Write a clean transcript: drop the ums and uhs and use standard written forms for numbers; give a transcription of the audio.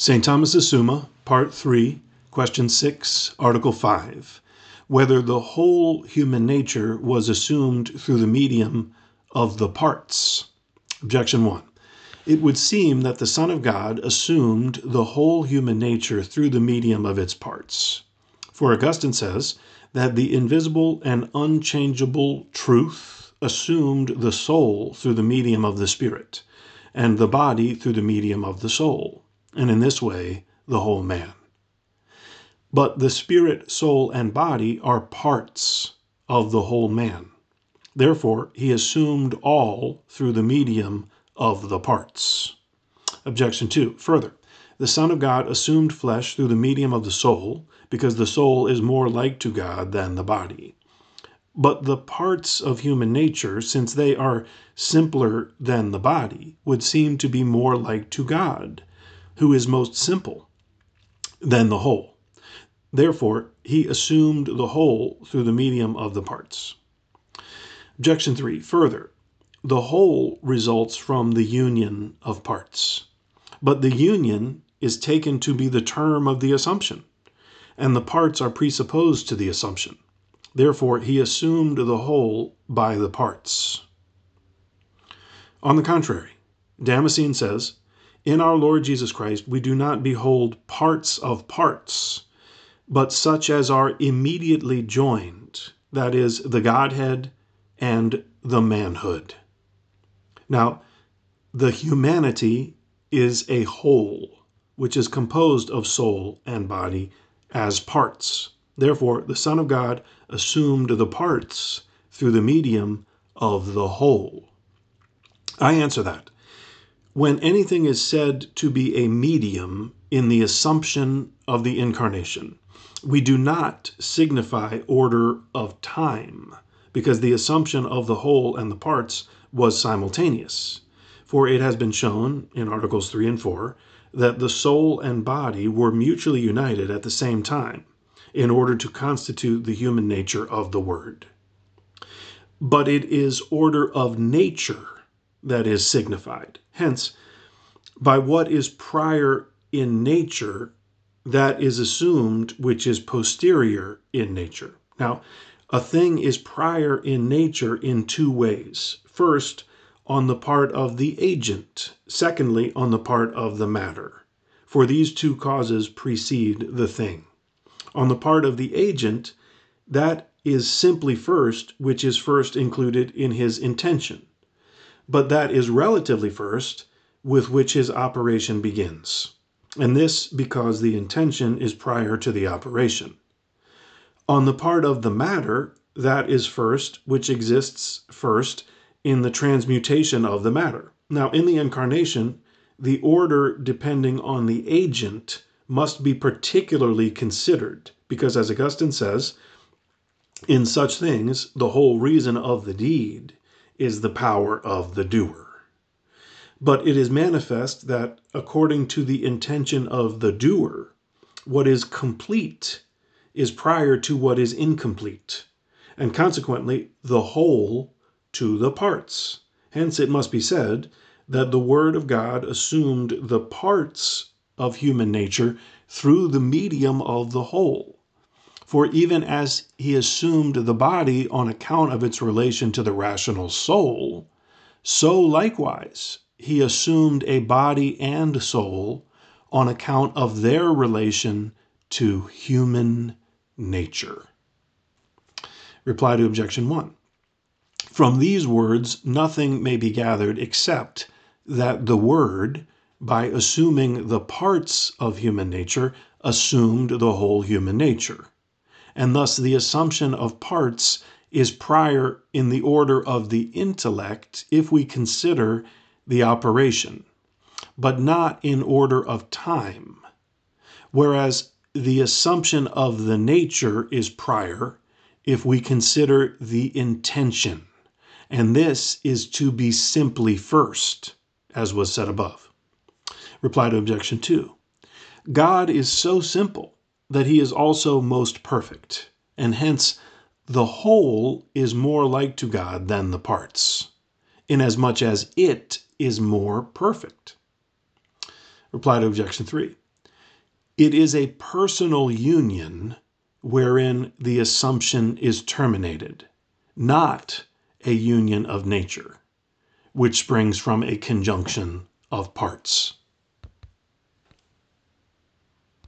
St. Thomas's Summa, Part 3, Question 6, Article 5. Whether the whole human nature was assumed through the medium of the parts. Objection 1. It would seem that the Son of God assumed the whole human nature through the medium of its parts. For Augustine says that the invisible and unchangeable truth assumed the soul through the medium of the Spirit, and the body through the medium of the soul, and in this way, the whole man. But the spirit, soul, and body are parts of the whole man. Therefore, he assumed all through the medium of the parts. Objection 2. Further, the Son of God assumed flesh through the medium of the soul, because the soul is more like to God than the body. But the parts of human nature, since they are simpler than the body, would seem to be more like to God, who is most simple, than the whole. Therefore, he assumed the whole through the medium of the parts. Objection 3. Further, the whole results from the union of parts. But the union is taken to be the term of the assumption, and the parts are presupposed to the assumption. Therefore, he assumed the whole by the parts. On the contrary, Damascene says, "In our Lord Jesus Christ, we do not behold parts of parts, but such as are immediately joined, that is, the Godhead and the manhood." Now, the humanity is a whole, which is composed of soul and body as parts. Therefore, the Son of God assumed the parts through the medium of the whole. I answer that when anything is said to be a medium in the assumption of the incarnation, we do not signify order of time, because the assumption of the whole and the parts was simultaneous. For it has been shown in Articles 3 and 4 that the soul and body were mutually united at the same time in order to constitute the human nature of the Word. But it is order of nature that is signified. Hence, by what is prior in nature, that is assumed which is posterior in nature. Now, a thing is prior in nature in two ways. First, on the part of the agent. Secondly, on the part of the matter. For these two causes precede the thing. On the part of the agent, that is simply first, which is first included in his intention. But that is relatively first, with which his operation begins. And this because the intention is prior to the operation. On the part of the matter, that is first, which exists first in the transmutation of the matter. Now, in the incarnation, the order depending on the agent must be particularly considered, because as Augustine says, in such things, the whole reason of the deed is the power of the doer. But it is manifest that according to the intention of the doer, what is complete is prior to what is incomplete, and consequently the whole to the parts. Hence it must be said that the Word of God assumed the parts of human nature through the medium of the whole. For even as he assumed the body on account of its relation to the rational soul, so likewise he assumed a body and soul on account of their relation to human nature. Reply to Objection 1. From these words, nothing may be gathered except that the Word, by assuming the parts of human nature, assumed the whole human nature. And thus the assumption of parts is prior in the order of the intellect if we consider the operation, but not in order of time, whereas the assumption of the nature is prior if we consider the intention, and this is to be simply first, as was said above. Reply to Objection 2. God is so simple that he is also most perfect, and hence the whole is more like to God than the parts, inasmuch as it is more perfect. Reply to Objection 3. It is a personal union wherein the assumption is terminated, not a union of nature, which springs from a conjunction of parts.